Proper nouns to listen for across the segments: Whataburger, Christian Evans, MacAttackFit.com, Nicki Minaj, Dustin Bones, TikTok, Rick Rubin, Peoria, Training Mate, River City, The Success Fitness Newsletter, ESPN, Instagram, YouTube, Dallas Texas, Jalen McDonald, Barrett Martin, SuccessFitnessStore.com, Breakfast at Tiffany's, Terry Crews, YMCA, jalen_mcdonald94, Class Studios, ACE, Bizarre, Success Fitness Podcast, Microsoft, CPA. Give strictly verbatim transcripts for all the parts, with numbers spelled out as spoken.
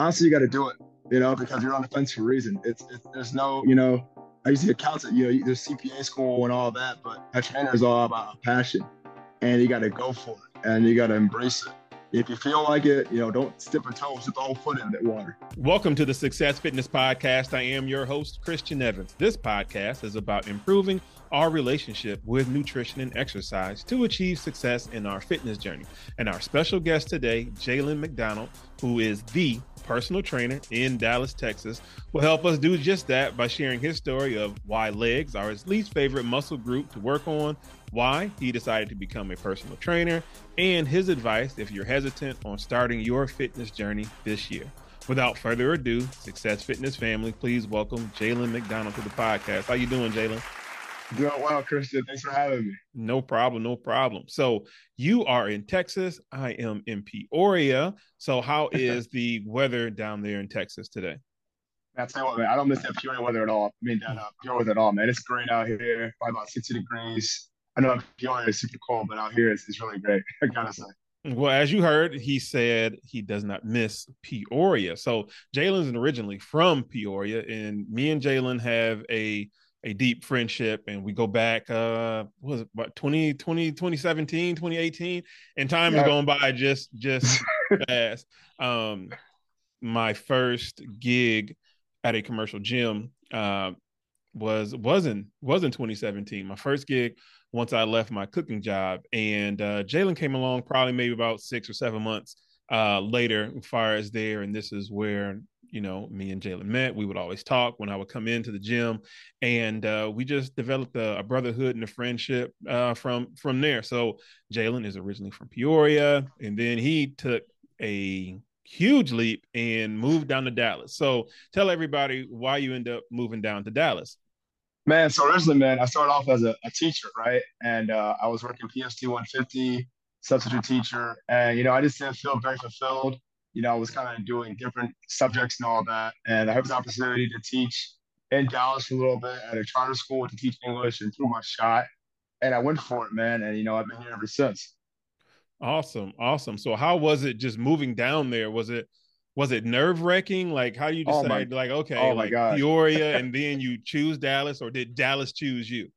honestly, you got to do it, you know, because you're on the fence for a reason. It's, it's there's no, you know, I used to count it, you know, there's C P A school and all that, but a trainer is all about passion, and you got to go for it, and you got to embrace it. If you feel like it, you know, don't step a toe, step the whole foot in that water. Welcome to the Success Fitness Podcast. I am your host, Christian Evans. This podcast is about improving our relationship with nutrition and exercise to achieve success in our fitness journey. And our special guest today, Jalen McDonald, who is the personal trainer in Dallas, Texas, will help us do just that by sharing his story of why legs are his least favorite muscle group to work on, why he decided to become a personal trainer, and his advice if you're hesitant on starting your fitness journey this year. Without further ado, Success Fitness family, please welcome Jalen McDonald to the podcast. How you doing, Jalen? Doing well, Christian. Thanks for having me. No problem, no problem. So you are in Texas. I am in Peoria. So how is the weather down there in Texas today? I'll tell you what, man, I don't miss that Peoria weather at all. I mean, that uh, Peoria weather at all, man. It's great out here, probably about sixty degrees. I know Peoria is super cold, but out here it's, it's really great, I gotta say. Well, as you heard, he said he does not miss Peoria. So Jalen's originally from Peoria, and me and Jalen have a a deep friendship, and we go back, uh, what was it, about twenty seventeen, twenty eighteen, and time yeah. is going by just, just fast. Um, my first gig at a commercial gym uh, was, was in, was in twenty seventeen. My first gig once I left my cooking job, and uh, Jalen came along probably maybe about six or seven months uh, later as far as there, and this is where, you know, me and Jalen met. We would always talk when I would come into the gym, and uh, we just developed a, a brotherhood and a friendship uh, from from there. So Jalen is originally from Peoria, and then he took a huge leap and moved down to Dallas. So tell everybody why you end up moving down to Dallas. Man, so originally, man, I started off as a, a teacher, right? And uh, I was working P S T one fifty, substitute teacher, and, you know, I just didn't feel very fulfilled. You know, I was kind of doing different subjects and all that. And I had the opportunity to teach in Dallas a little bit at a charter school to teach English, and threw my shot. And I went for it, man. And, you know, I've been here ever since. Awesome. Awesome. So how was it just moving down there? Was it was it nerve wracking? Like, how do you decide, oh my, like, okay, oh my like God. Peoria, and then you choose Dallas, or did Dallas choose you?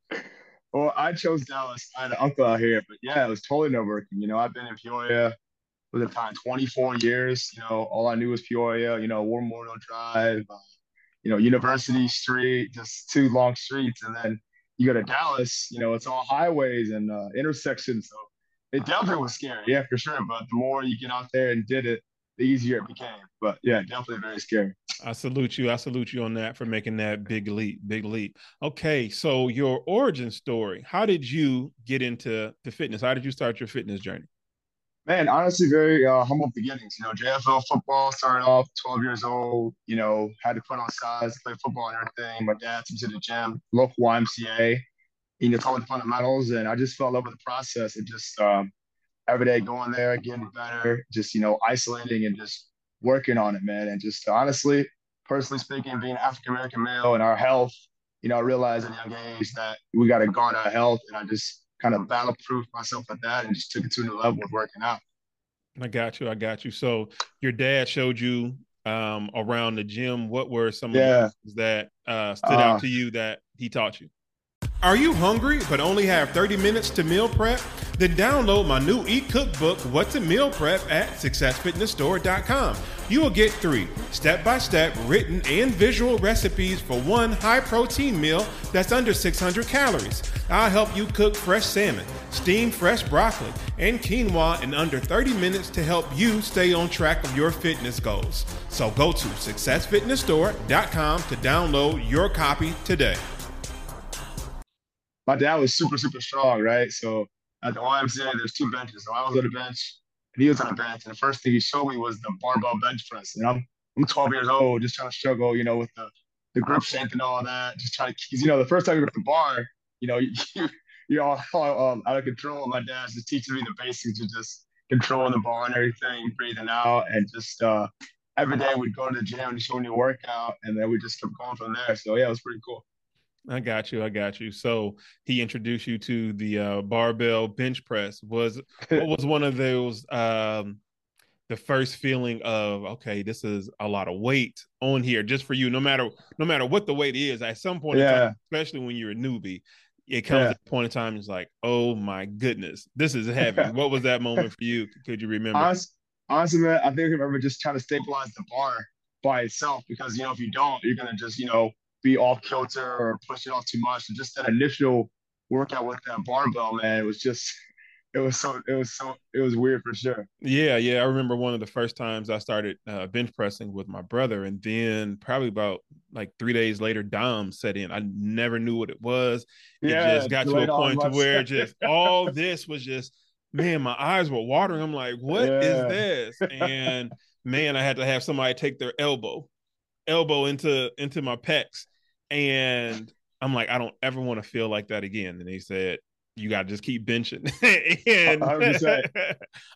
Well, I chose Dallas. I had an uncle out here, but yeah, it was totally nerve wracking. You know, I've been in Peoria for the time twenty-four years. You know, all I knew was Peoria, you know, War Memorial Drive, uh, you know, University Street, just two long streets. And then you go to Dallas, you know, it's all highways and uh, intersections. So it definitely was scary. Yeah, for sure. But the more you get out there and did it, the easier it became. But yeah, definitely very scary. I salute you. I salute you on that for making that big leap, big leap. Okay. So your origin story, how did you get into the fitness? How did you start your fitness journey? Man, honestly, very uh, humble beginnings. You know, J F L football, started off twelve years old, you know, had to put on size, play football and everything. My dad took me to the gym, local Y M C A, you know, taught me the fundamentals. And I just fell in love with the process, and just um, every day going there, getting better, just, you know, isolating and just working on it, man. And just honestly, personally speaking, being an African-American male and our health, you know, I realized at a young age that we got to guard our health. And I just kind of battle-proof myself at that, and just took it to a new level of working out. I got you. I got you. So your dad showed you um, around the gym. What were some yeah. of the things that uh, stood uh, out to you that he taught you? Are you hungry but only have thirty minutes to meal prep? Then download my new e-cookbook, What's a Meal Prep, at Success Fitness Store dot com. You will get three step-by-step written and visual recipes for one high-protein meal that's under six hundred calories. I'll help you cook fresh salmon, steam fresh broccoli, and quinoa in under thirty minutes to help you stay on track of your fitness goals. So go to Success Fitness Store dot com to download your copy today. My dad was super, super strong, right? So at the Y M C A, there's two benches. So I was on a bench, and he was on a bench. And the first thing he showed me was the barbell bench press. And I'm I'm twelve years old, just trying to struggle, you know, with the, the grip strength and all that. Just trying to, you know, the first time you go to the bar, you know, you, you're all, all um, out of control. My dad's just teaching me the basics of just controlling the bar and everything, breathing out. And just uh, every day we'd go to the gym and show me a workout. And then we just kept going from there. So yeah, it was pretty cool. I got you. I got you. So he introduced you to the uh, barbell bench press. Was what was one of those um, the first feeling of, okay, this is a lot of weight on here just for you, no matter, no matter what the weight is, at some point, yeah. in time, especially when you're a newbie, it comes yeah. to a point in time, it's like, oh my goodness, this is heavy. What was that moment for you? Could you remember? Honestly, honestly, man, I think I remember just trying to stabilize the bar by itself, because, you know, if you don't, you're going to just, you know, be off kilter or push it off too much. And just that initial workout with that barbell, man, it was just... It was so, it was so, it was weird for sure. Yeah. Yeah. I remember one of the first times I started uh, bench pressing with my brother, and then probably about like three days later, Dom set in. I never knew what it was. It yeah, just got to a point to where just all this was just, man, my eyes were watering. I'm like, what yeah. is this? And man, I had to have somebody take their elbow, elbow into, into my pecs. And I'm like, I don't ever want to feel like that again. And he said, you got to just keep benching. And one hundred percent.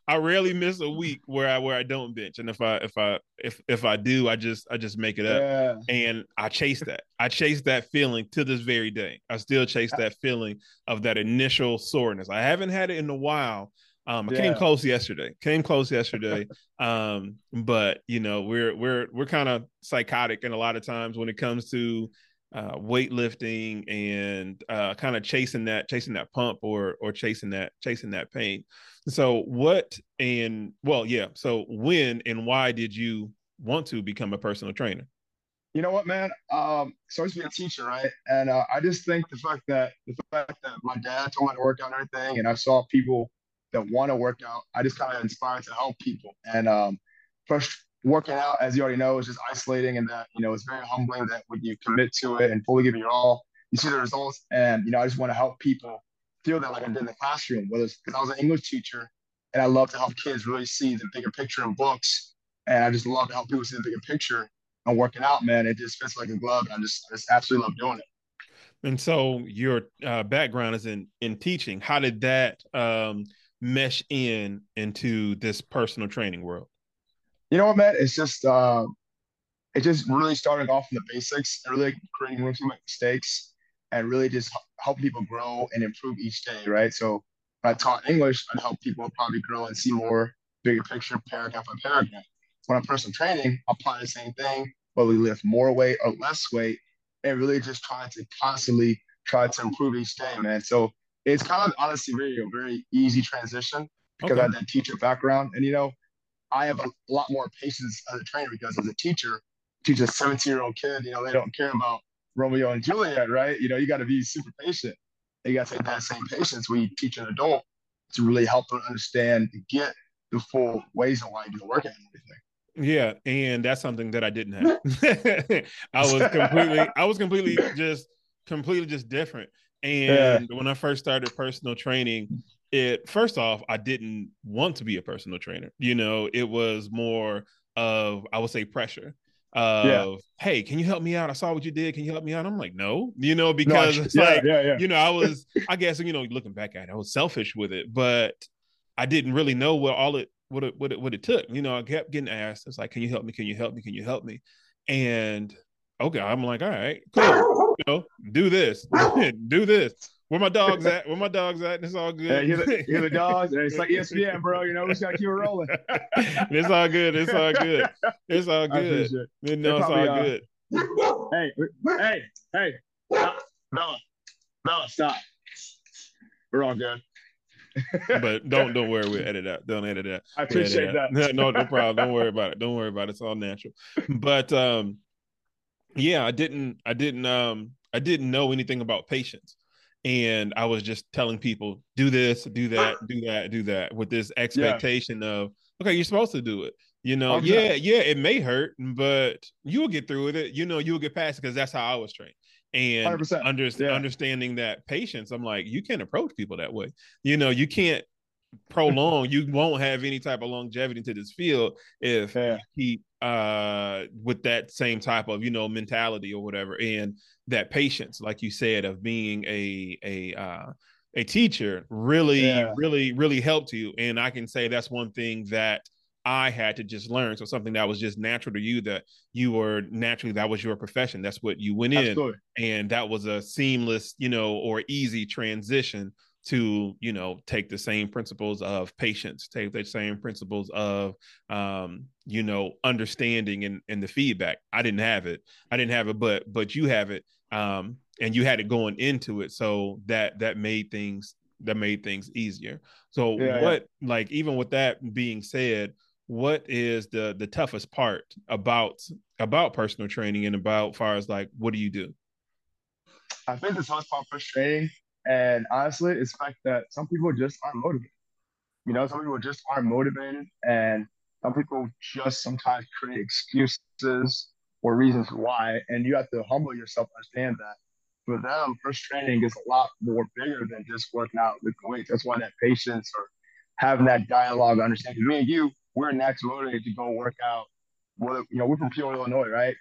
I rarely miss a week where I, where I don't bench. And if I, if I, if, if I do, I just, I just make it up yeah. and I chase that. I chase that feeling to this very day. I still chase that feeling of that initial soreness. I haven't had it in a while. Um, I yeah. came close yesterday, came close yesterday. um, but you know, we're, we're, we're kind of psychotic. And a lot of times when it comes to, uh, weightlifting and, uh, kind of chasing that, chasing that pump or, or chasing that, chasing that pain. So what, and well, yeah. So when, and why did you want to become a personal trainer? You know what, man? Um, so I used to be a teacher, right? And, uh, I just think the fact that, the fact that my dad told me to work out and everything, and I saw people that want to work out, I just kind of inspired to help people. And, um, first, working out, as you already know, is just isolating, and that, you know, it's very humbling that when you commit to it and fully give it your all, you see the results. And, you know, I just want to help people feel that, like I did in the classroom, whether it's because I was an English teacher and I love to help kids really see the bigger picture in books. And I just love to help people see the bigger picture and working out, man. It just fits like a glove. And I just, I just absolutely love doing it. And so your uh, background is in, in teaching. How did that um, mesh in into this personal training world? You know what, man? It's just, uh, it just really started off from the basics and really creating room for mistakes and really just help people grow and improve each day, right? So when I taught English, I'd help people probably grow and see more bigger picture, paragraph by paragraph. When I'm personal training, I'll apply the same thing, whether we lift more weight or less weight, and really just trying to constantly try to improve each day, man. So it's kind of honestly really a very easy transition because okay. I had that teacher background. And, you know, I have a lot more patience as a trainer because as a teacher, teach a seventeen-year-old kid, you know, they don't care about Romeo and Juliet, right? You know, you got to be super patient. You got to take that same patience when you teach an adult to really help them understand and get the full ways of why you do the workout and everything. Yeah, and that's something that I didn't have. I was completely, I was completely just, completely just different. And yeah. when I first started personal training, It first off, I didn't want to be a personal trainer. You know, it was more of, I would say, pressure of, yeah. hey, can you help me out? I saw what you did. Can you help me out? I'm like, no, you know, because no, I, it's yeah, like, yeah, yeah. you know, I was, I guess, you know, looking back at it, I was selfish with it, but I didn't really know what all it, what it, what it, what it took. You know, I kept getting asked, it's like, can you help me? Can you help me? Can you help me? And okay, I'm like, all right, cool. You know, do this, do this. Where my dog's at? Where my dog's at? And it's all good. Yeah, hey, hear the dogs. It's like E S P N, bro. You know, we just gotta keep it rolling. It's all good. It's all good. It's all good. It. You know, probably, it's all uh, good. Hey, hey, hey! Stop. Bella, Bella, stop. We're all good. But don't don't worry. We'll edit out. Don't edit out. I appreciate that. that. No, no problem. Don't worry about it. Don't worry about it. It's all natural. But um, yeah, I didn't. I didn't. Um, I didn't know anything about patience. And I was just telling people, do this, do that, do that, do that, with this expectation yeah. of, okay, you're supposed to do it. You know, okay. yeah, yeah, it may hurt, but you'll get through with it. You know, you'll get past it because that's how I was trained. And under, yeah. understanding that patience, I'm like, you can't approach people that way. You know, you can't prolong. You won't have any type of longevity to this field if yeah. you keep uh, with that same type of, you know, mentality or whatever. And that patience, like you said, of being a, a, uh, a teacher really, yeah. really, really helped you. And I can say that's one thing that I had to just learn. So something that was just natural to you, that you were naturally, that was your profession. That's what you went in. Absolutely. And that was a seamless, you know, or easy transition to, you know, take the same principles of patience, take the same principles of, um, you know, understanding and, and the feedback. I didn't have it. I didn't have it, but, but you have it. Um, and you had it going into it. So that, that made things, that made things easier. So yeah, what, yeah. like, even with that being said, what is the the toughest part about, about personal training and about far as like, what do you do? I think the toughest part for training, and honestly, it's the fact that some people just aren't motivated. You know, some people just aren't motivated, and some people just sometimes create excuses or reasons why, and you have to humble yourself, understand that. For them, first training is a lot more bigger than just working out with weights. That's why that patience or having that dialogue, understanding. Me and you, we're naturally motivated to go work out. Well, you know, we're from Peoria, Illinois, right?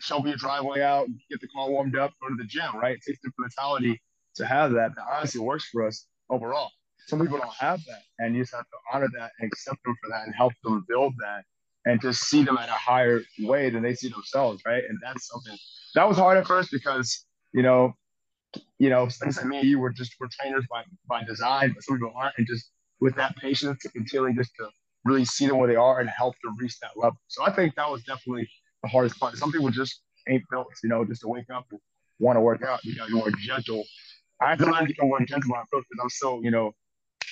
Shovel your driveway out, get the car warmed up, go to the gym, right? It takes the mentality to have that. That honestly works for us overall. Some people don't have that, and you just have to honor that and accept them for that and help them build that and just see them at a higher way than they see themselves, right? And that's something that was hard at first because, you know, you know, since me and you were just we're trainers by, by design, but some people aren't, and just with that patience to continually just to really see them where they are and help them reach that level. So I think that was definitely the hardest part. Some people just ain't built, you know, just to wake up and want to work out. You know, you're more gentle. I have to learn to get more gentle when I approach because I'm so, you know,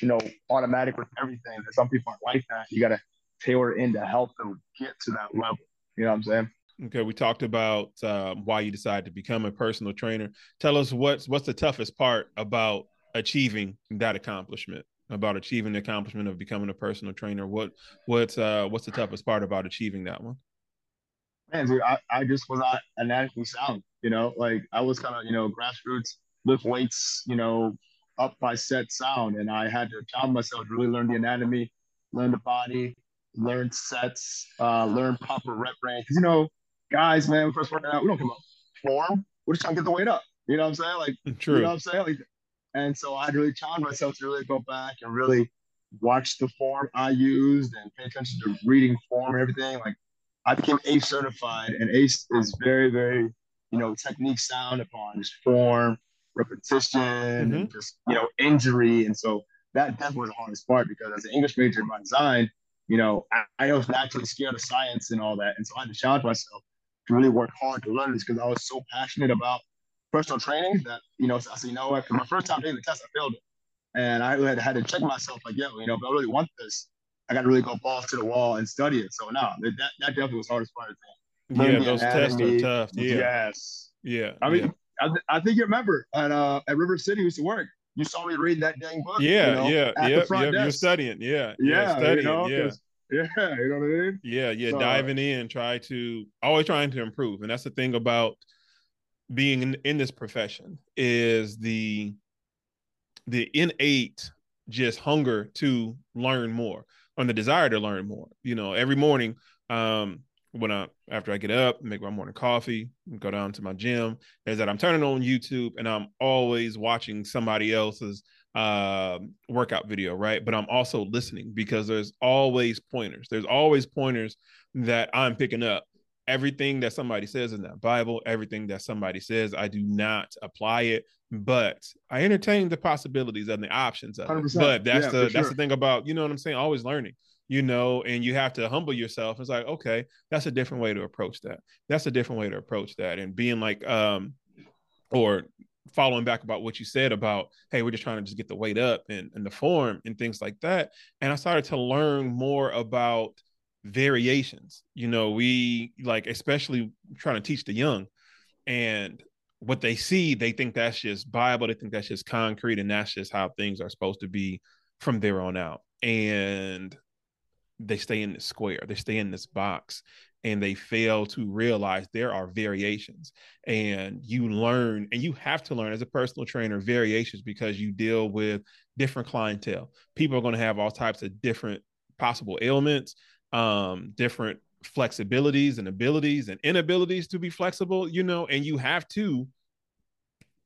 you know, automatic with everything. That some people aren't like that. You got to tailor in to help them get to that level. You know what I'm saying? Okay, we talked about uh, why you decided to become a personal trainer. Tell us what's what's the toughest part about achieving that accomplishment, about achieving the accomplishment of becoming a personal trainer. What what's uh, what's the toughest part about achieving that one? Man, dude, I, I just was not an adequate sound, you know, like I was kind of, you know, grassroots, lift weights, you know, up by set sound. And I had to challenge myself to really learn the anatomy, learn the body, learn sets, uh, learn proper rep range. Because, you know, guys, man, first working out, we don't come up form. We're just trying to get the weight up. You know what I'm saying? Like, True. You know what I'm saying? Like, and so I had to really challenge myself to really go back and really watch the form I used and pay attention to reading form and everything. Like, I became ACE certified, and ACE is very, very, you know, technique sound upon just form, repetition, mm-hmm. and just, you know, injury. And so that definitely was the hardest part because as an English major in my design, you know, I, I was naturally scared of science and all that. And so I had to challenge myself to really work hard to learn this because I was so passionate about personal training that, you know, so I said, you know what, my first time taking the test, I failed it. And I had, had to check myself like, yo, you know, if I really want this, I got to really go balls to the wall and study it. So no, that that definitely was the hardest part of the thing. Yeah, those tests are tough. Yeah. Yes. Yeah. I mean, yeah. I, th- I think you remember at uh at River City we used to work. You saw me reading that dang book. Yeah, you know, yeah, at yeah. The front yeah desk. You're studying. Yeah, yeah, yeah studying. You know, yeah. yeah, you know what I mean. Yeah, yeah. So, diving in, try to always trying to improve, and that's the thing about being in, in this profession is the the innate just hunger to learn more. On the desire to learn more. You know, every morning um, when I, after I get up, make my morning coffee, go down to my gym, is that I'm turning on YouTube and I'm always watching somebody else's uh, workout video, right? But I'm also listening because there's always pointers. There's always pointers that I'm picking up. Everything that somebody says in that Bible, everything that somebody says, I do not apply it, but I entertain the possibilities and the options of it. But that's yeah, the that's sure. the thing about, you know what I'm saying? Always learning, you know, and you have to humble yourself. It's like, okay, that's a different way to approach that. That's a different way to approach that. And being like, um, or following back about what you said about, hey, we're just trying to just get the weight up and, and the form and things like that. And I started to learn more about variations. You know, we like, especially trying to teach the young, and what they see, they think that's just Bible. They think that's just concrete. And that's just how things are supposed to be from there on out. And they stay in this square, they stay in this box, and they fail to realize there are variations, and you learn, and you have to learn as a personal trainer, variations, because you deal with different clientele. People are going to have all types of different possible ailments, um, different flexibilities and abilities and inabilities to be flexible, you know, and you have to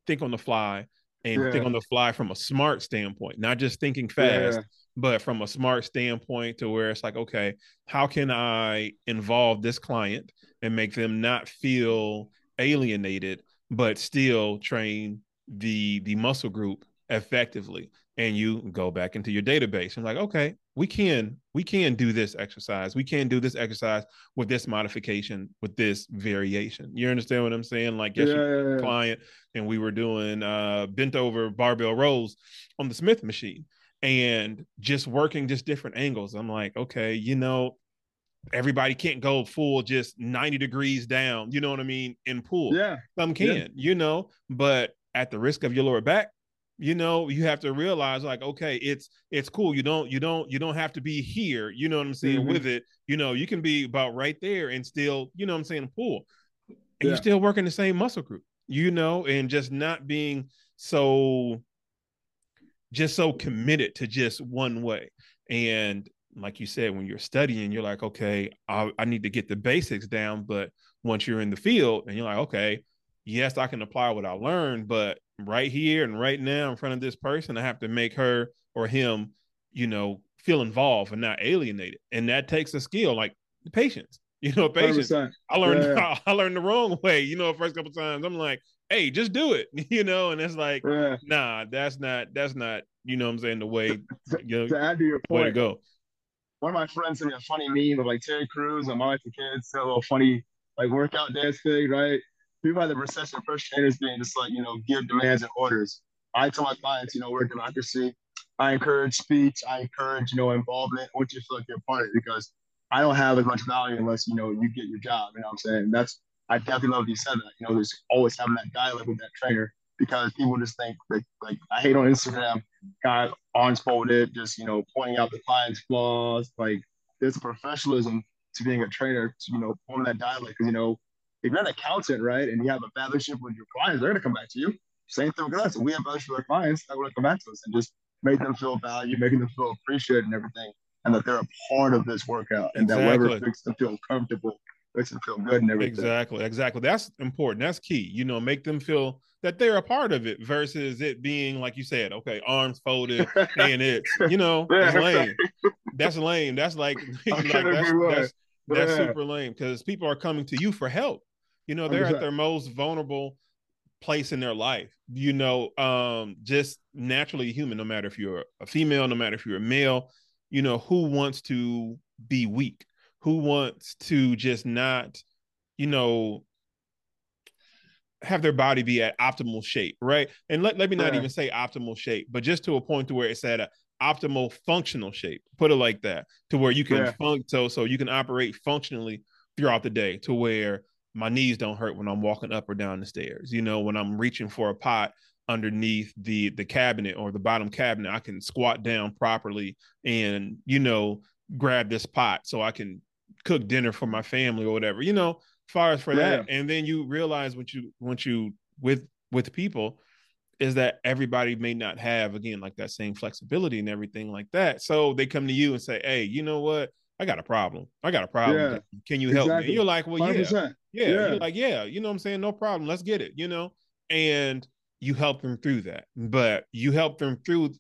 think on the fly and yeah. think on the fly from a smart standpoint, not just thinking fast, yeah. but from a smart standpoint to where it's like, okay, how can I involve this client and make them not feel alienated, but still train the, the muscle group effectively, and you go back into your database and like, okay, we can, we can do this exercise. We can do this exercise with this modification, with this variation. You understand what I'm saying? Like yes, yeah, your yeah, client yeah. and we were doing uh, bent over barbell rows on the Smith machine and just working just different angles. I'm like, okay, you know, everybody can't go full, just ninety degrees down. You know what I mean? In pull. Yeah. Some can, yeah. you know, but at the risk of your lower back, you know, you have to realize like, okay, it's, it's cool. You don't, you don't, you don't have to be here. You know what I'm saying? Mm-hmm. With it, you know, you can be about right there and still, you know what I'm saying? Pull. And yeah. you're still working the same muscle group, you know, and just not being so, just so committed to just one way. And like you said, when you're studying, you're like, okay, I, I need to get the basics down. But once you're in the field and you're like, okay, yes, I can apply what I learned, but right here and right now in front of this person, I have to make her or him, you know, feel involved and not alienated. And that takes a skill, like patience, you know, patience. one hundred percent. I learned, yeah, yeah. I learned the wrong way, you know, the first couple of times I'm like, hey, just do it, you know? And it's like, yeah. nah, that's not, that's not, you know what I'm saying? The way, you know, to add to your point, way to go. One of my friends sent me a funny meme of like Terry Crews and My Life with Kids, a little funny like workout dance thing, right? People have the perception of first trainers being just like, you know, give demands and orders. I tell my clients, you know, we're a democracy. I encourage speech. I encourage, you know, involvement. I want you to feel like you're a part of it because I don't have as much value unless, you know, you get your job. You know what I'm saying? That's, I definitely love you said that. You know, there's always having that dialogue with that trainer because people just think that, like, I hate on Instagram, guys arms folded, just, you know, pointing out the client's flaws. Like, there's professionalism to being a trainer, to, you know, forming that dialogue because, you know, if you're an accountant, right, and you have a bad relationship with your clients, they're going to come back to you. Same thing with us. If we have a relationship with our clients, they're going to come back to us and just make them feel valued, making them feel appreciated and everything, and that they're a part of this workout and exactly. that whatever makes them feel comfortable, makes them feel good and everything. Exactly, exactly. That's important. That's key. You know, make them feel that they're a part of it versus it being, like you said, okay, arms folded and it's, you know, that's lame. That's lame. That's like, like that's, that's, that's super lame because people are coming to you for help. You know, they're at their most vulnerable place in their life, you know, um, just naturally human, no matter if you're a female, no matter if you're a male, you know, who wants to be weak, who wants to just not, you know, have their body be at optimal shape, right? And let, let me not yeah. even say optimal shape, but just to a point to where it's at a optimal functional shape, put it like that, to where you can yeah. func- so, so you can operate functionally throughout the day to where my knees don't hurt when I'm walking up or down the stairs. You know, when I'm reaching for a pot underneath the the cabinet or the bottom cabinet, I can squat down properly and, you know, grab this pot so I can cook dinner for my family or whatever, you know, as far as for yeah. that. And then you realize what you, once you with, with people is that everybody may not have, again, like that same flexibility and everything like that. So they come to you and say, hey, you know what? I got a problem. I got a problem. Yeah, can you help exactly. me? And you're like, well, one hundred percent. yeah, yeah. You're like, yeah, you know what I'm saying? No problem. Let's get it, you know? And you help them through that, but you help them through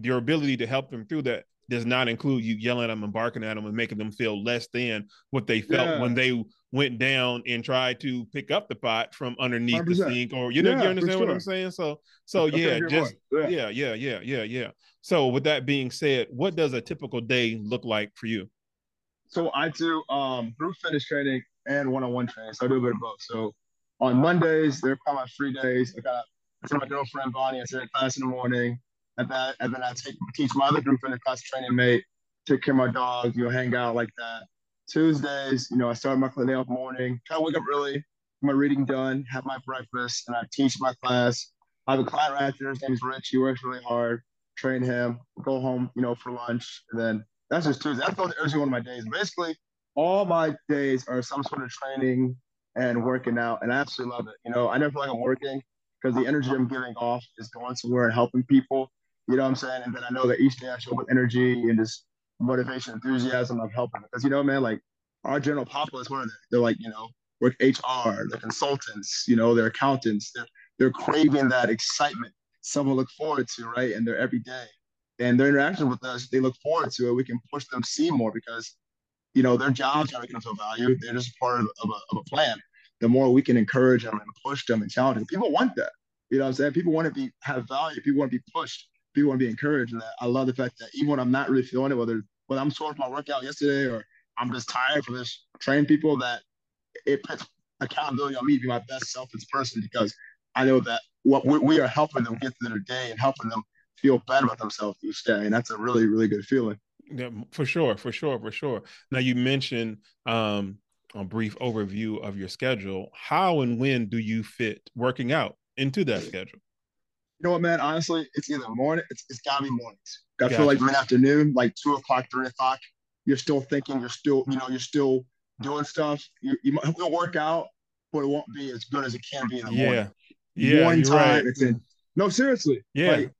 your ability to help them through that does not include you yelling at them and barking at them and making them feel less than what they felt yeah. when they went down and tried to pick up the pot from underneath one hundred percent. The sink or, you know, yeah, you understand sure. what I'm saying? So, so yeah, just, yeah. yeah, yeah, yeah, yeah, yeah. So with that being said, what does a typical day look like for you? So I do um, group fitness training and one-on-one training. So I do a bit of both. So on Mondays, they're kind of my free days. I got I my girlfriend, Bonnie, I sit in class in the morning. And, that, and then I take, teach my other group fitness class, Training Mate, take care of my dog, you know, hang out like that. Tuesdays, you know, I start my clinic off morning, kind of wake up early, get my reading done, have my breakfast, and I teach my class. I have a client right after, his name's Rich. He works really hard, train him, go home, you know, for lunch, and then that's just Tuesday. That's the every one of my days. Basically, all my days are some sort of training and working out, and I absolutely love it. You know, I never feel like I'm working because the energy I'm giving off is going somewhere and helping people. You know what I'm saying? And then I know that each day I show up with energy and just motivation, enthusiasm of helping. Because, you know, man, like our general populace, what are they? They're like, you know, work H R, they're consultants, you know, they're accountants. They're, they're craving that excitement, someone to look forward to, right? And they're every day. And their interaction with us, they look forward to it. We can push them to see more because, you know, their jobs are making them feel value. They're just part of, of, a, of a plan. The more we can encourage them and push them and challenge them, people want that. You know what I'm saying? People want to be have value. People want to be pushed. People want to be encouraged. And I love the fact that even when I'm not really feeling it, whether whether I'm sore from my workout yesterday or I'm just tired from this, train people that it puts accountability on me to be my best self as person, because I know that what we, we are helping them get through their day and helping them feel better about themselves each day. And that's a really, really good feeling. Yeah, for sure. For sure. For sure. Now you mentioned um, a brief overview of your schedule. How and when do you fit working out into that schedule? You know what, man? Honestly, it's either morning. It's, it's gotta be mornings. I gotcha. Feel like mid-afternoon, like two o'clock, three o'clock, you're still thinking, you're still, you know, you're still doing stuff. You, you will work out, but it won't be as good as it can be in the yeah. morning. Yeah. One time, right. It's in. No, seriously. Yeah. Like,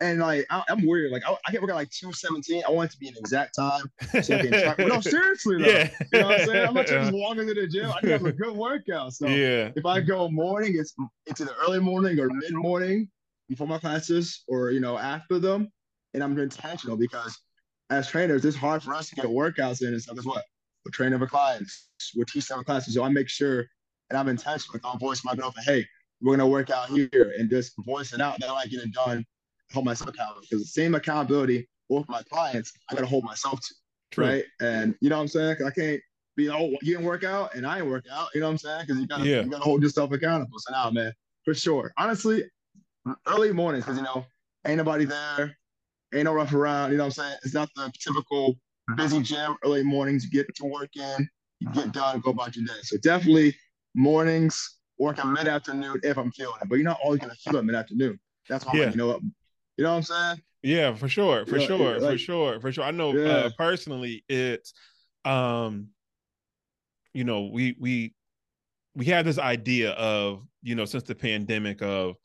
and like, I, I'm weird. Like I, I can't work out like two seventeen. I want it to be an exact time. So I can try, but no, seriously though. Yeah. You know what I'm saying? I'm not just walking to the gym. I can have a good workout. So yeah. if I go morning, it's it's either early morning or mid morning before my classes, or you know after them. And I'm intentional, because as trainers, it's hard for us to get workouts in and stuff. Because what? We're training for clients. We're teaching our classes. So I make sure, and I'm intentional. I'll voice my girlfriend, hey, we're gonna work out here, and just voice it out. That I like getting done. Hold myself accountable, because the same accountability with my clients, I gotta hold myself to. True. Right? And you know what I'm saying? I can't be, oh, you didn't work out and I didn't work out. You know what I'm saying? Because you gotta yeah. you gotta hold yourself accountable. So now, nah, man, for sure. Honestly, early mornings, because you know, ain't nobody there, ain't no rough around. You know what I'm saying? It's not the typical busy gym. Early mornings, you get to work in, you get done, go about your day. So definitely mornings, working mid afternoon if I'm feeling it. But you're not always gonna feel it mid afternoon. That's why yeah. like, you know what. You know what I'm saying? Yeah, for sure, for yeah, sure, yeah, like, for sure, for sure. I know yeah. uh, personally, it's, um, you know, we we we had this idea of, you know, since the pandemic of,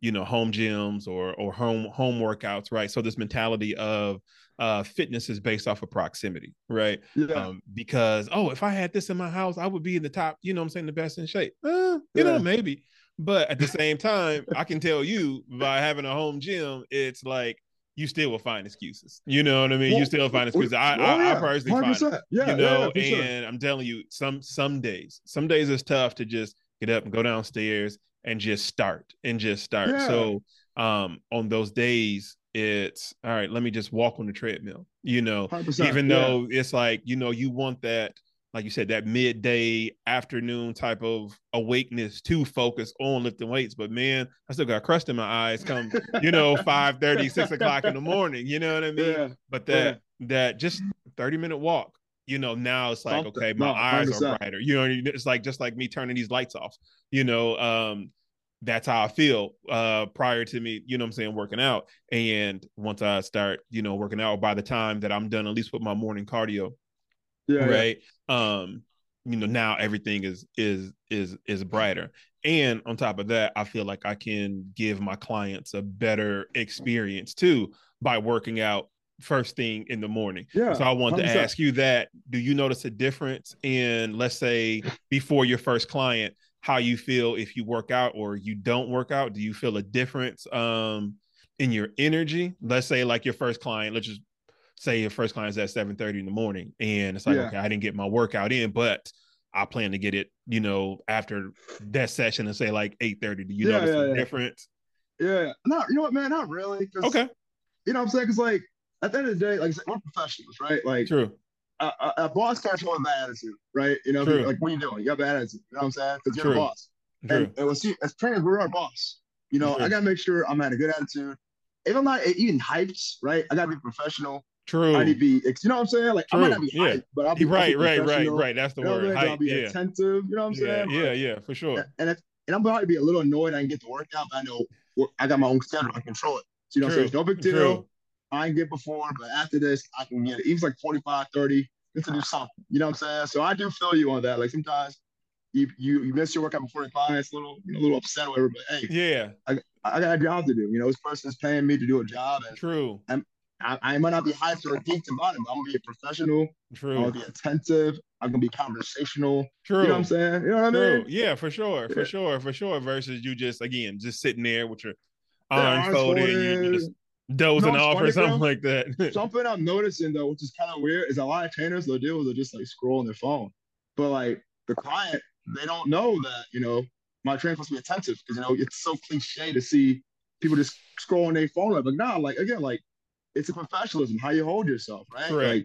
you know, home gyms or or home home workouts, right? So this mentality of uh, fitness is based off of proximity, right? Yeah. Um, because oh, if I had this in my house, I would be in the top. You know, what I'm saying, the best in shape. Uh, you yeah. know, maybe. But at the same time, I can tell you by having a home gym, it's like you still will find excuses. You know what I mean? Well, you still find excuses. I, well, yeah, I, I personally one hundred percent. Find it, yeah, you know, yeah, yeah, and sure. I'm telling you, some some days, some days it's tough to just get up and go downstairs and just start and just start. Yeah. So um, on those days, it's all right, let me just walk on the treadmill, you know, even though yeah. it's like, you know, you want that. Like you said, that midday afternoon type of awakeness to focus on lifting weights. But man, I still got crust in my eyes come, you know, five thirty, six o'clock in the morning. You know what I mean? Yeah. But that yeah. that just thirty minute walk, you know, now it's like, Something. okay, my no, eyes one hundred percent. Are brighter. You know, it's like just like me turning these lights off. You know, um, that's how I feel uh, prior to me, you know what I'm saying, working out. And once I start, you know, working out, by the time that I'm done, at least with my morning cardio, Yeah, right. Yeah. Um, you know, now everything is is is is brighter. And on top of that, I feel like I can give my clients a better experience too by working out first thing in the morning. Yeah. So I want to ask you that. Do you notice a difference in, let's say, before your first client, how you feel if you work out or you don't work out? Do you feel a difference um in your energy? Let's say like your first client, let's just say your first client's at seven thirty in the morning, and it's like, yeah. okay, I didn't get my workout in, but I plan to get it, you know, after that session and say like eight thirty. Do you yeah, notice yeah, the yeah. difference? Yeah. No, you know what, man? Not really. Okay. You know what I'm saying? Because like at the end of the day, like we're professionals, right? Like True. A, a boss starts with a bad attitude, right? You know, True. Like what are you doing? You got bad attitude. You know what I'm saying? Because you're True. The boss. True. And, and we'll see, as trainers, we're our boss. You know, True. I got to make sure I'm at a good attitude. If I'm not even hyped, right? I got to be professional. True. I need to be, you know what I'm saying? Like, True. I might not be hyped, yeah. but I'll be right, I'll be right, right, right. That's the you know word. Hype, I'll be yeah. attentive. You know what I'm yeah, saying? Yeah, like, yeah, for sure. And if, and I'm going to be a little annoyed. I can get the workout, but I know I got my own schedule. I control it. So, you know, True. What I'm saying? It's no big deal. True. I can get before, but after this, I can get it. Even like forty-five, thirty, it's to do something. You know what I'm saying? So I do feel you on that. Like sometimes you you, you miss your workout before the client. It's a little you know, a little upset or whatever. But hey, yeah, I I got a job to do. You know, this person's paying me to do a job. And True. I'm, I, I might not be hyped or geeked about it, but I'm going to be a professional. True. I'm going to be attentive. I'm going to be conversational. True. You know what I'm saying? You know what True. I mean? Yeah, for sure. For yeah. sure. For sure. Versus you just, again, just sitting there with your arms folded and you just dozing no, off or something like that. Something I'm noticing, though, which is kind of weird, is a lot of trainers, they'll deal with it just like scrolling their phone. But like the client, they don't know that, you know, my training's supposed to be attentive, because, you know, it's so cliche to see people just scrolling their phone. But nah, like, again, like, it's a professionalism, how you hold yourself, right? Correct. Like,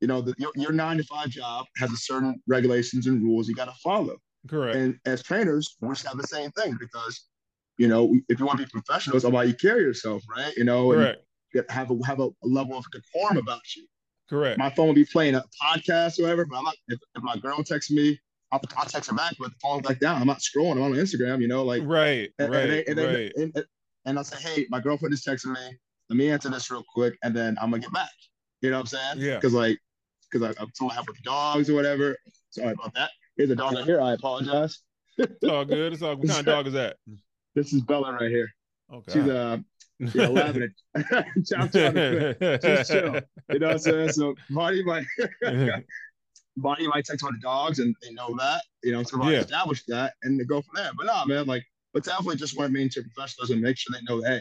you know, the, your, your nine to five job has a certain regulations and rules you got to follow. Correct. And as trainers, we should have the same thing, because, you know, if you want to be professional, it's about how you carry yourself, right? You know, and you have a have a level of decorum about you. Correct. My phone will be playing a podcast or whatever, but I'm not. If, if my girl texts me, I'll, I'll text her back, but the phone's back down. I'm not scrolling. I'm on Instagram, you know, like right, and, right, and, they, and, they, right. And, and I'll say, hey, my girlfriend is texting me. Let me answer this real quick, and then I'm gonna get back. You know what I'm saying? Yeah. Because like, because I'm so happy with the dogs or whatever. Sorry about that. Here's a dog right here. I apologize. It's all good. It's all. What kind of dog is that? This is Bella right here. Okay. She's uh, you know, laughing at just chill. You know what I'm saying? So Marty might Marty might text about the dogs, and they know that, you know, so I yeah. establish that and they go from there. But nah, man, like, but definitely just want to maintain professionalism and make sure they know, hey,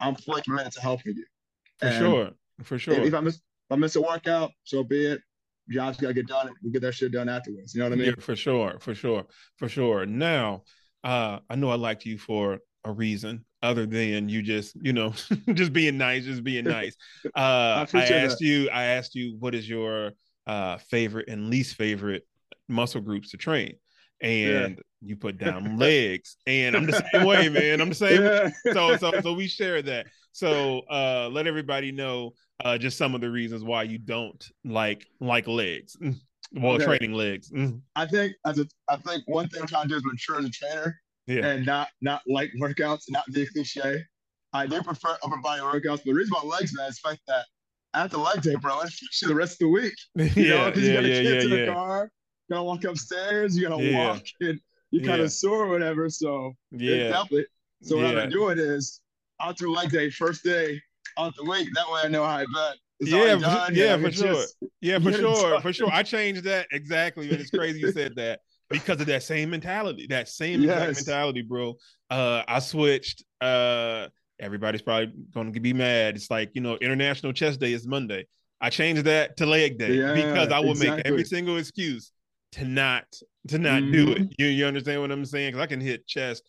I'm fully committed to helping you. For and sure. For sure. If I miss if I miss a workout, so be it. Job's gotta get done, we get that shit done afterwards. You know what I mean? Yeah, for sure, for sure, for sure. Now Uh, I know I liked you for a reason other than you just, you know, just being nice, just being nice. Uh, I, I asked that. you, I asked you, what is your uh, favorite and least favorite muscle groups to train? And yeah. you put down legs, and I'm the same way, man. I'm the same. Yeah. So, so, so we share that. So uh, let everybody know uh, just some of the reasons why you don't like, like legs. Well, okay. Training legs. Mm-hmm. I think as a, I think one thing I'm trying to do is mature as a trainer, yeah. and not not like workouts, not the cliche. I do prefer upper body workouts, but the reason about legs, man, is the fact that after leg day, bro, it affects you the rest of the week. You yeah, know, because yeah, you got to yeah, get yeah, to the yeah. car, you got to walk upstairs, you got to yeah. walk, and you kind of yeah. sore or whatever. So yeah, definitely. So what yeah. I've been doing is I'll do leg day first day of the week. That way I know how I bet. Yeah, done, yeah, yeah, for sure. Just, yeah, for sure, for sure. I changed that exactly, and it's crazy you said that because of that same mentality, that same yes. exact mentality, bro. Uh, I switched. Uh, everybody's probably going to be mad. It's like, you know, International Chess Day is Monday. I changed that to leg day yeah, because I will exactly. make every single excuse to not to not mm-hmm. do it. You you understand what I'm saying? Because I can hit chess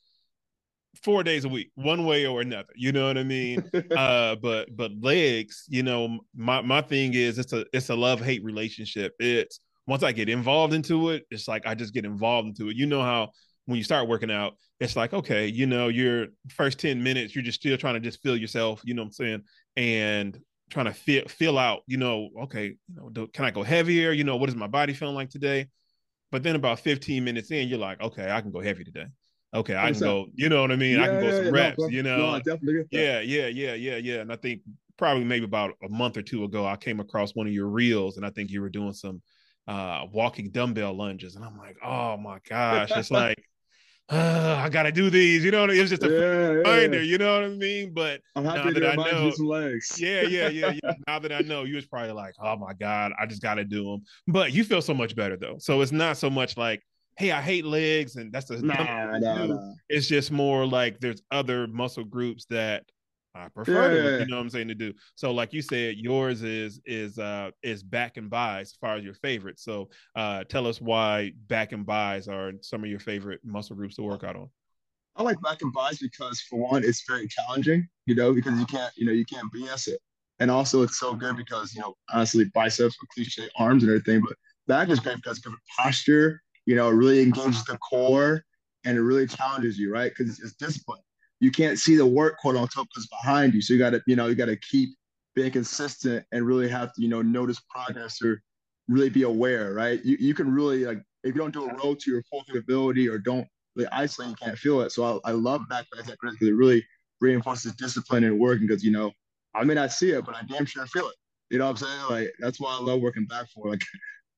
four days a week, one way or another, you know what I mean? uh, but, but legs, you know, my, my thing is it's a, it's a love hate relationship. It's once I get involved into it, it's like, I just get involved into it. You know how, when you start working out, it's like, okay, you know, your first ten minutes, you're just still trying to just feel yourself, you know what I'm saying? And trying to feel, feel out, you know, okay, you know, do, can I go heavier? You know, what is my body feeling like today? But then about fifteen minutes in, you're like, okay, I can go heavy today. Okay, I can go, you know what I mean? Yeah, I can go yeah, some yeah, reps, no, you know? No, I definitely get that. Yeah, yeah, yeah, yeah, yeah. And I think probably maybe about a month or two ago, I came across one of your reels, and I think you were doing some uh, walking dumbbell lunges. And I'm like, oh my gosh, it's like, uh, I got to do these, you know? It was just a yeah, reminder, yeah. you know what I mean? But I'm happy now that I know, some legs. yeah, yeah, yeah, yeah. Now that I know, you was probably like, oh my God, I just got to do them. But you feel so much better though. So it's not so much like, hey, I hate legs, and that's the nah, nah, nah. It's just more like there's other muscle groups that I prefer, yeah, to, yeah. you know what I'm saying, to do. So, like you said, yours is is uh is back and buys as far as your favorite. So, uh, tell us why back and buys are some of your favorite muscle groups to work out on. I like back and buys because, for one, it's very challenging, you know, because you can't, you know, you can't B S it, and also it's so good because, you know, honestly, biceps are cliche, arms and everything, but back is great because of posture. You know, it really engages the core, and it really challenges you, right? Because it's, it's discipline. You can't see the work, quote unquote, because behind you. So you got to, you know, you got to keep being consistent and really have to, you know, notice progress or really be aware, right? You you can really, like, if you don't do a row to your full capability or don't really isolate, you can't feel it. So I, I love back because it really reinforces discipline and working because, you know, I may not see it, but I damn sure feel it. You know what I'm saying? Like, that's why I love working back for, like.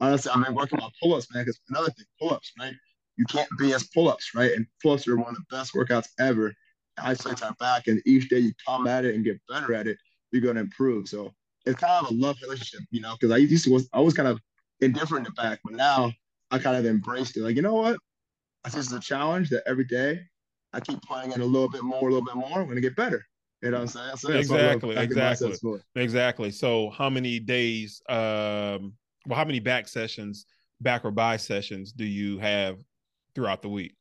Honestly, I've been working on pull-ups, man, because another thing, pull-ups, right? You can't B S pull-ups, right? And pull-ups are one of the best workouts ever. I say time back, and each day you come at it and get better at it, you're going to improve. So it's kind of a love relationship, you know, because I used to was I was kind of indifferent to back, but now I kind of embraced it. Like, you know what? I see this is a challenge that every day I keep playing it a little bit more, a little bit more. I'm going to get better. You know what I'm saying? So exactly, exactly, exactly. So how many days um Well, how many back sessions, back or buy sessions do you have throughout the week?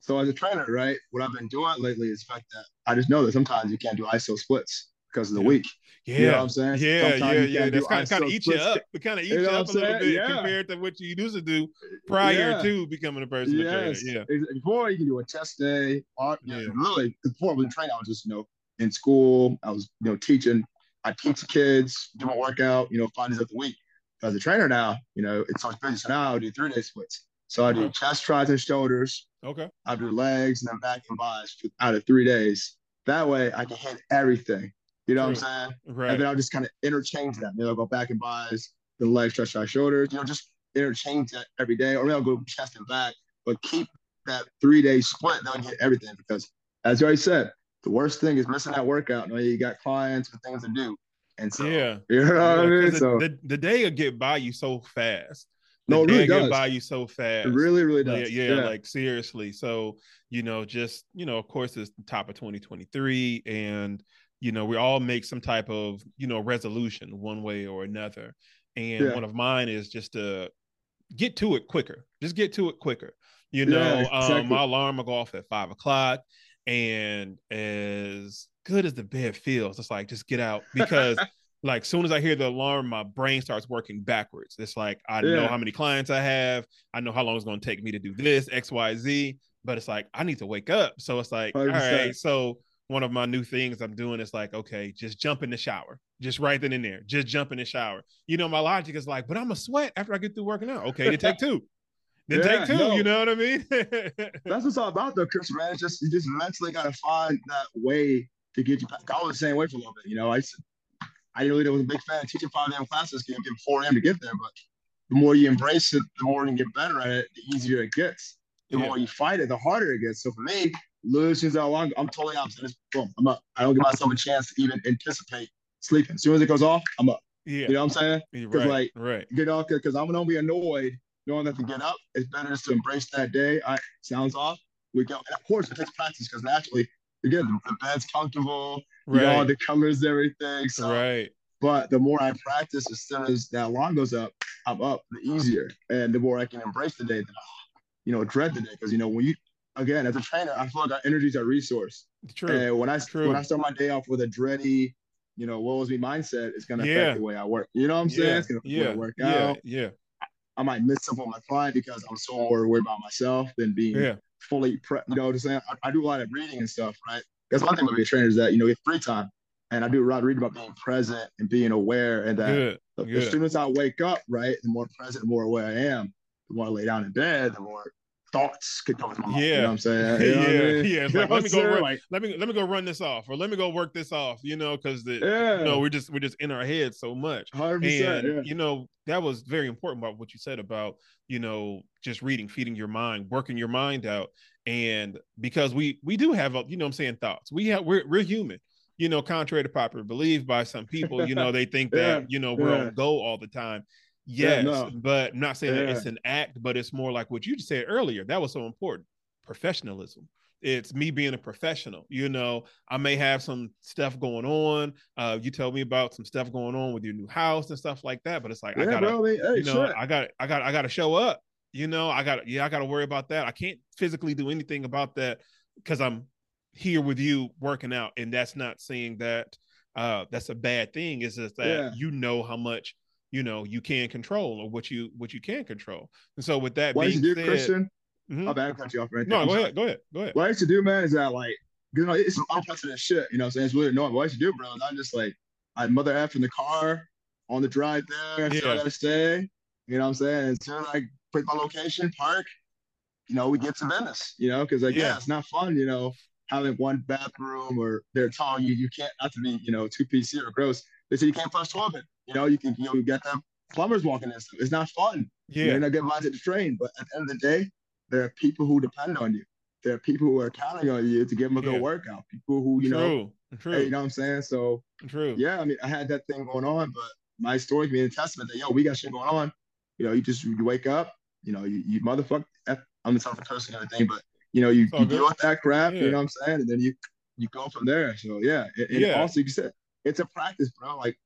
So as a trainer, right, what I've been doing lately is the fact that I just know that sometimes you can't do I S O splits because of the yeah. week. Yeah. You know what I'm saying? Yeah, sometimes yeah, yeah. That's kind, kind of eat you up. It kind of eats you, know you up a little bit yeah. compared to what you used to do prior yeah. to becoming a personal yes. trainer. Yeah. Before, you can do a chest day. Or, yeah. you know, really, before I was training, I was just, you know, in school. I was, you know, teaching. I teach kids, do my workout, you know, five days of the week. As a trainer now, you know, it's so busy. So now I do three-day splits. So I do okay. chest, triceps, and shoulders. Okay. I do legs and then back and biceps out of three days. That way I can hit everything. You know what I'm saying? Right. And then I'll just kind of interchange that. Maybe I'll go back and buys the legs, stretch my shoulders, you know, just interchange that every day. Or maybe I'll go chest and back, but keep that three-day split and I'll get everything. Because as you already said, the worst thing is missing that workout. You know, you got clients and things to do. And so, yeah. you know what I mean? The, so, the, the day will get by you so fast. The no, it really does. By you so fast. It really, really does. Yeah, yeah, yeah, like seriously. So, you know, just, you know, of course, it's the top of twenty twenty-three and, you know, we all make some type of, you know, resolution one way or another. And yeah. one of mine is just to get to it quicker. Just get to it quicker. You know, yeah, exactly. um, my alarm will go off at five o'clock and as good as the bed feels, it's like, just get out because like, soon as I hear the alarm, my brain starts working backwards. It's like, I yeah. know how many clients I have. I know how long it's going to take me to do this X, Y, Z, but it's like, I need to wake up. So it's like, one hundred percent. All right. So one of my new things I'm doing is like, okay, just jump in the shower, just right then and there, just jump in the shower. You know, my logic is like, but I'm a sweat after I get through working out. Okay. They take two. They yeah, take two. No. You know what I mean? That's what's all about though, Chris, man. It's just, you just mentally got to find that way to get you back. I was the same way for a little bit. You know, I used to, I really was a big fan of teaching five a m classes, getting four a m to get there. But the more you embrace it, the more you get better at it, the easier it gets. The yeah. more you fight it, the harder it gets. So for me, as soon as I long, I'm totally opposite. Just, boom, I'm up. I don't give myself a chance to even anticipate sleeping. As soon as it goes off, I'm up. Yeah. You know what I'm saying? Because right, like, right. get off there because I'm gonna be annoyed knowing that to get up. It's better just to embrace that day. I sounds off. We go. And of course, it takes practice because naturally. Again, the bed's comfortable, right. you know, the covers, everything. So, right. But the more I practice, as soon as that alarm goes up, I'm up, the easier. And the more I can embrace the day, the, you know, dread the day. Because, you know, when you, again, as a trainer, I feel like our energy is our resource. True. And when I, True. when I start my day off with a dready, you know, woe is me mindset, it's going to yeah. affect the way I work. You know what I'm saying? Yeah. It's going to yeah. work out. Yeah. yeah. I might miss something with my client because I'm so worried about myself than being yeah. fully prepped. You know what I'm saying? I, I do a lot of reading and stuff, right? That's one thing about being a trainer is that, you know, you have free time. And I do a lot of reading about being present and being aware. And that yeah. the, yeah. the students I wake up, right, the more present, the more aware I am, the more I lay down in bed, the more thoughts could come to my mind. Yeah. You know what I'm saying? You know yeah. I mean? Yeah. It's like, let me go run, like, let me let me go run this off or let me go work this off, you know, because the yeah. you know, we're just we're just in our heads so much. one hundred percent, and yeah. you know, that was very important about what you said about, you know, just reading, feeding your mind, working your mind out. And because we we do have, you know what I'm saying, thoughts. We have we're we're human. You know, contrary to popular belief by some people, you know, they think yeah. that, you know, we're yeah. on go all the time. Yes, yeah, no. but I'm not saying yeah. that it's an act, but it's more like what you just said earlier. That was so important. Professionalism. It's me being a professional. You know, I may have some stuff going on. Uh, you tell me about some stuff going on with your new house and stuff like that. But it's like, yeah, I gotta, bro, hey, you know, shit. I got, I got, I got to show up. You know, I got, yeah, I got to worry about that. I can't physically do anything about that because I'm here with you working out, and that's not saying that uh, that's a bad thing. It's just that yeah. you know how much. You know, you can control or what you what you can control. And so with that what being I used to do, said, Christian, mm-hmm. I'll back cut you off right there. No, go ahead, go ahead, go ahead. What I used to do, man, is that like, you know, it's some unprecedented shit, you know what I'm saying? It's really annoying. But what I used to do, bro, is I'm just like, I mother F in the car, on the drive there, yeah. so I gotta stay, you know what I'm saying? And so I put my location, park, you know, we get to Venice, you know, because like, yeah. yeah, it's not fun, you know, having one bathroom or they're telling you, you can't, not to be, you know, two P C or gross. They say you can't flush toilet. You know, you can, you know, you got them plumbers walking in. It's not fun. Yeah. You're not getting minds at the train. But at the end of the day, there are people who depend on you. There are people who are counting on you to give them a good yeah. workout. People who, you True. know, True. Hey, you know what I'm saying? So, True. yeah, I mean, I had that thing going on, but my story can be a testament that, yo, we got shit going on. You know, you just, you wake up, you know, you, you motherfucker, I'm the type of person and everything, but, you know, you, you deal with that crap, yeah. you know what I'm saying? And then you, you go from there. So, yeah. And, and yeah. also, you said, it's a practice, bro. Like,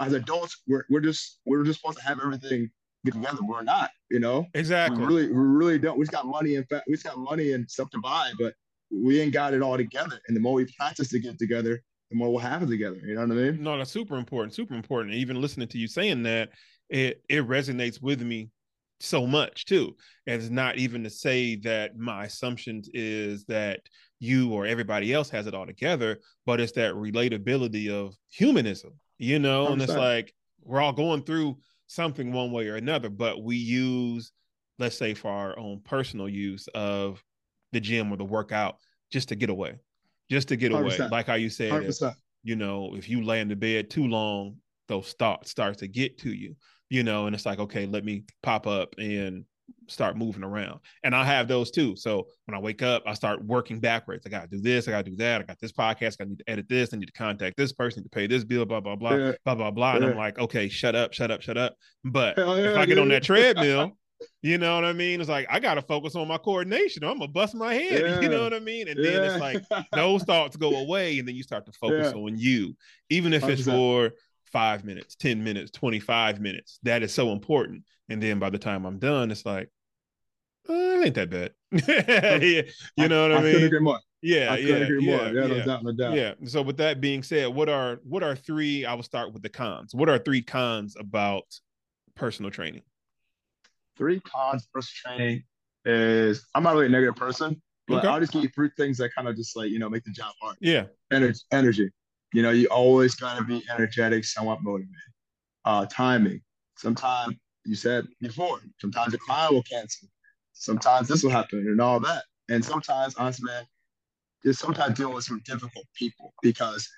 as adults, we're, we're just we're just supposed to have everything get together. We're not, you know. Exactly. We really, we really don't. We just got money and fa- we just got money and stuff to buy, but we ain't got it all together. And the more we practice to get together, the more we'll have it together. You know what I mean? No, that's super important. Super important. Even listening to you saying that, it it resonates with me so much too. And it's not even to say that my assumptions is that you or everybody else has it all together, but it's that relatability of humanism, you know. one hundred percent. And it's like, we're all going through something one way or another, but we use, let's say for our own personal use of the gym or the workout, just to get away, just to get one hundred percent away. Like how you said, if, you know, if you lay in the bed too long, those thoughts start to get to you, you know, and it's like, okay, let me pop up and start moving around. And I have those too. So when I wake up, I start working backwards. I got to do this. I got to do that. I got this podcast. I need to edit this. I need to contact this person to pay this bill, blah, blah, blah, yeah. blah, blah, blah. And yeah. I'm like, okay, shut up, shut up, shut up. But yeah, if I get yeah. on that treadmill, you know what I mean? It's like, I got to focus on my coordination. I'm going to bust my head. Yeah. You know what I mean? And yeah. then it's like, those thoughts go away. And then you start to focus yeah. on you, even if it's for five minutes, ten minutes, twenty-five minutes. That is so important. And then by the time I'm done, it's like, oh, it ain't that bad. yeah. You know what I, I mean? I couldn't agree more. Yeah. I yeah, couldn't agree yeah, more. Yeah, yeah, no doubt, no doubt. Yeah. So with that being said, what are, what are three, I will start with the cons. What are three cons about personal training? Three cons of personal training is, I'm not really a negative person, but okay. I'll just give you three things that kind of just like, you know, make the job hard. Yeah. Energy. energy. You know, you always got to be energetic, somewhat motivated. Uh, timing. Sometimes you said before, sometimes the client will cancel. Sometimes this will happen and all that. And sometimes, honestly, man, just sometimes dealing with some difficult people, because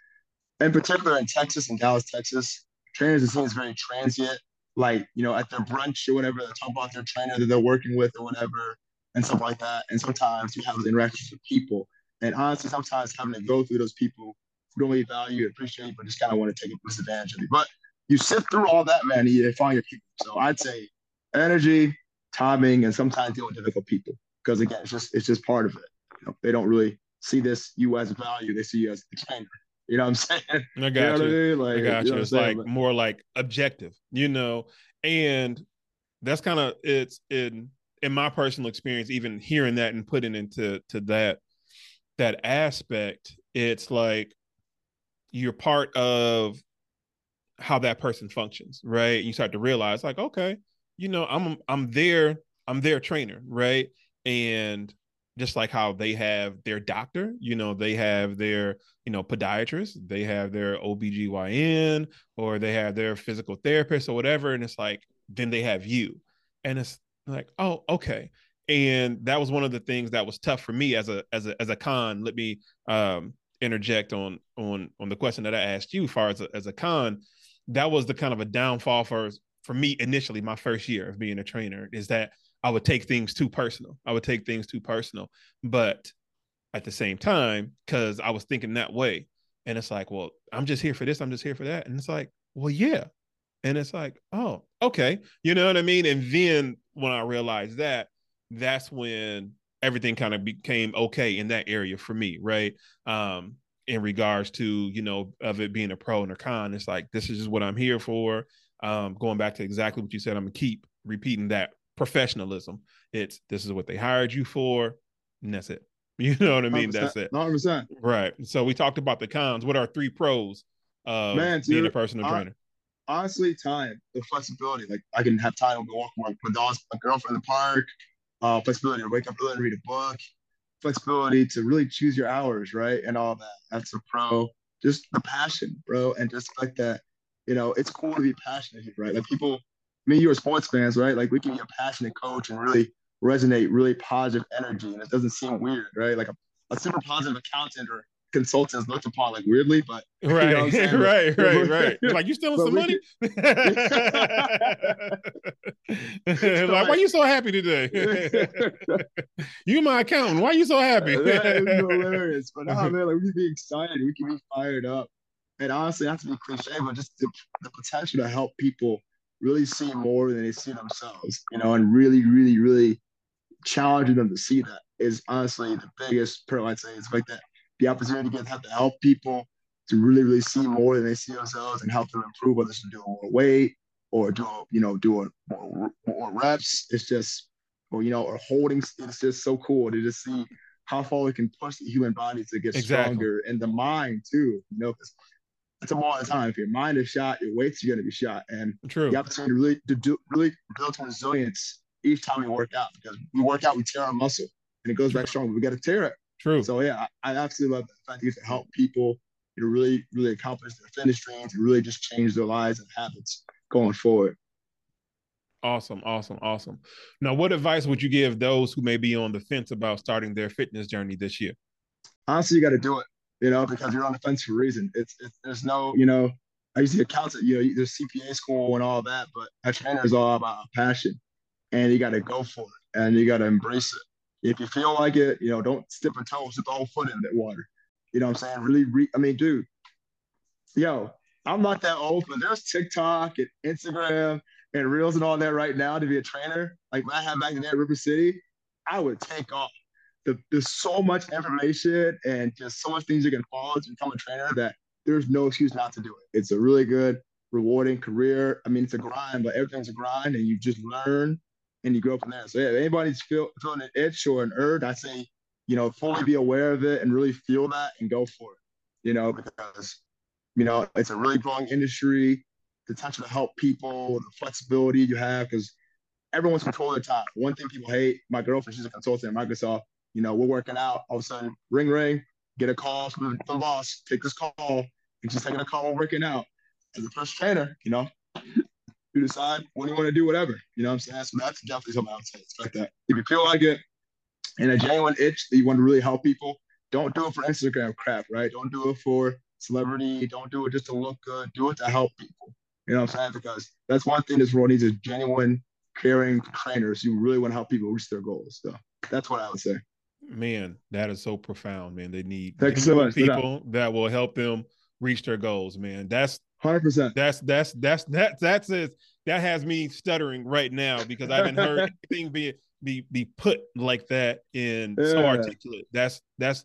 in particular in Texas, in Dallas, Texas, trainers, it seems very transient. Like, you know, at their brunch or whatever, they talk about their trainer that they're working with or whatever and stuff like that. And sometimes you have those interactions with people. And honestly, sometimes having to go through those people don't really value, appreciate, but just kind of want to take advantage of it. But you sift through all that, man, and you find your people. So I'd say energy, timing, and sometimes deal with difficult people. Because again, it's just it's just part of it. You know, they don't really see this you as value. They see you as the trainer. You know what I'm saying? I got you. Know you. I mean? Like, I got you. Know it's like but, more like objective, you know. And that's kind of it's in in my personal experience, even hearing that and putting into to that that aspect, it's like you're part of how that person functions, right? You start to realize like, okay, you know, I'm, I'm their, I'm their trainer, right? And just like how they have their doctor, you know, they have their, you know, podiatrist, they have their O B G Y N, or they have their physical therapist or whatever. And it's like, then they have you. And it's like, oh, okay. And that was one of the things that was tough for me as a, as a, as a con. Let me, um, interject on on on the question that I asked you, far as a, as a con, that was the kind of a downfall for for me initially, my first year of being a trainer, is that I would take things too personal. I would take things too personal. But at the same time, because I was thinking that way, and it's like, well, I'm just here for this, I'm just here for that. And it's like, well, yeah. And it's like, oh, okay. You know what I mean? And then when I realized that, that's when everything kind of became okay in that area for me, right? Um, in regards to, you know, of it being a pro and a con, it's like, this is just what I'm here for. Um, going back to exactly what you said, I'm gonna keep repeating that professionalism. It's, this is what they hired you for, and that's it. You know what I mean? one hundred percent, that's it. one hundred percent. Right. So we talked about the cons. What are three pros of Man, dude, being a personal I, trainer? Honestly, time, the flexibility. Like, I can have time to go walk with my girlfriend in the park. Uh, flexibility to wake up early and read a book, flexibility to really choose your hours, right? And all that. That's a pro. Just the passion, bro. And just like that, you know, it's cool to be passionate, right? Like people, I mean, you're sports fans, right? Like we can be a passionate coach and really resonate, really positive energy. And it doesn't seem weird, right? Like a, a super positive accountant or consultant is looked upon like weirdly, but right, you know what I'm saying? right, right, right. Like, you stealing some money? Like, like, why are you so happy today? You my accountant. Why are you so happy? That is hilarious. But nah, man, like, we can be excited. We can be fired up. And honestly, not to be cliche, but just the, the potential to help people really see more than they see themselves, you know, and really, really, really challenging them to see that is honestly the biggest pro I'd say. It's like that. The opportunity to get have to help people to really, really see more than they see themselves and help them improve, whether it's doing more weight or do, you know, doing more, more reps. It's just, or, you know, or holding. It's just so cool to just see how far we can push the human body to get exactly. stronger, and the mind too, you know, because it's a lot of time. If your mind is shot, your weights are going to be shot. And True. You have to really, to do, really build resilience each time we work out, because we work out, we tear our muscle and it goes back strong. We got to tear it. True. So yeah, I, I absolutely love the fact that you can help people to really, really accomplish their fitness dreams and really just change their lives and habits going forward. Awesome. Awesome. Awesome. Now, what advice would you give those who may be on the fence about starting their fitness journey this year? Honestly, you got to do it, you know, because you're on the fence for a reason. It's, it's there's no, you know, I used to account it, you know, there's C P A school and all that, but our trainer is all about passion, and you got to go for it and you got to embrace it. If you feel like it, you know, don't step a toe, step the whole foot in that water. You know what I'm saying? Really, re- I mean, dude, yo, I'm not that old, but there's TikTok and Instagram and Reels and all that right now to be a trainer. Like when I had back in that River City, I would take off. The, there's so much information and just so much things you can follow to become a trainer that there's no excuse not to do it. It's a really good, rewarding career. I mean, it's a grind, but everything's a grind, and you just learn and you grow from there. So yeah, if anybody's feel, feeling an itch or an urge, I say, you know, fully be aware of it and really feel that and go for it, you know, because, you know, it's a really growing industry. The potential to help people, the flexibility you have, because everyone's controlling their time. One thing people hate, my girlfriend, she's a consultant at Microsoft. You know, we're working out, all of a sudden, ring, ring, get a call from the boss, take this call, and she's taking a call while working out. As a personal trainer, you know, you decide when you want to do whatever. You know what I'm saying? So that's definitely something I would say. It's like that. If you feel like it and a genuine itch that you want to really help people, don't do it for Instagram crap, right? Don't do it for celebrity. Don't do it just to look good. Do it to help people. You know what I'm saying? Because that's one thing this world needs is genuine, caring trainers who really want to help people reach their goals. So that's what I would say. Man, that is so profound, man. They need so people that will help them reach their goals, man. That's one hundred percent. That's, that's, that's, that's, that's it. That has me stuttering right now because I haven't heard anything be, be, be put like that in yeah. so articulate. That's, that's,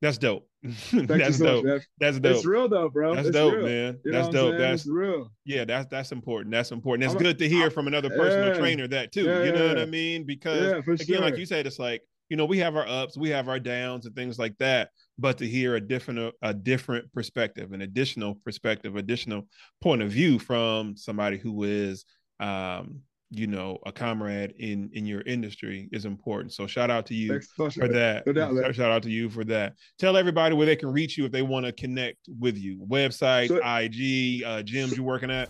that's dope. that's so dope. Much, that's dope. It's real though, bro. That's it's dope, real. Man. You that's dope. That's it's real. Yeah, that's that's important. That's important. It's I'm, good to hear I'm, from another personal yeah, trainer that too. Yeah, you know yeah. what I mean? Because yeah, again, sure. like you said, it's like, you know, we have our ups, we have our downs and things like that. But to hear a different a different perspective, an additional perspective, additional point of view from somebody who is um, you know, a comrade in, in your industry is important. So shout out to you Thanks, for sure. that. No doubt, shout out to you for that. Tell everybody where they can reach you if they want to connect with you. Website, so, I G, uh, gyms so, you're working at.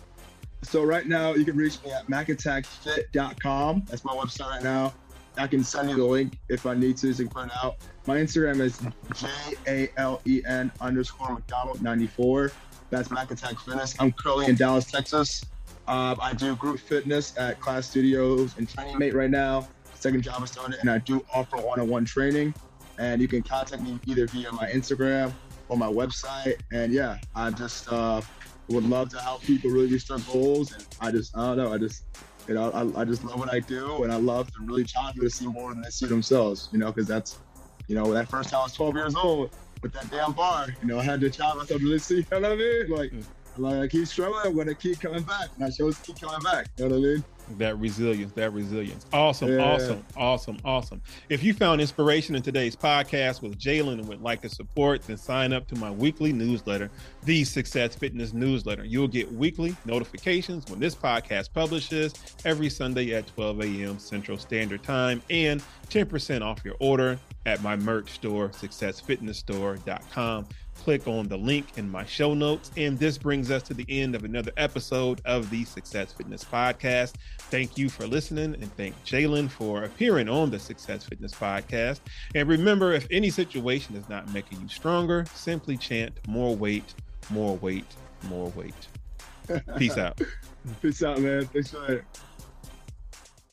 So right now you can reach me at Mac Attack Fit dot com. That's my website right now. I can send you the link if I need to, so you can print it out. My Instagram is J A L E N underscore McDonald ninety-four. That's Mac Attack Fitness. I'm currently in Dallas, Texas. Uh, I do group fitness at Class Studios and Training Mate right now. Second job I started, and I do offer one-on-one training. And you can contact me either via my Instagram or my website. And yeah, I just uh, would love to help people really reach their goals. And I just, I don't know, I just, you know, I, I just love what I do, and I love to really challenge people to see more than they see themselves. You know, because that's, you know, that first time I was twelve years old with that damn bar, you know, I had to challenge myself to really see. You know what I mean? Like. Mm. Like I keep struggling, I'm gonna keep coming back. And I chose to keep coming back. You know what I mean? That resilience, that resilience. Awesome, yeah. awesome, awesome, awesome. If you found inspiration in today's podcast with Jalen and would like to support, then sign up to my weekly newsletter, The Success Fitness Newsletter. You'll get weekly notifications when this podcast publishes every Sunday at twelve a.m. Central Standard Time, and ten percent off your order at my merch store, Success Fitness Store dot com. Click on the link in my show notes. And this brings us to the end of another episode of the Success Fitness Podcast. Thank you for listening, and thank Jalen for appearing on the Success Fitness Podcast. And remember, if any situation is not making you stronger, simply chant more weight, more weight, more weight. Peace out. Peace out, man. Thanks for it.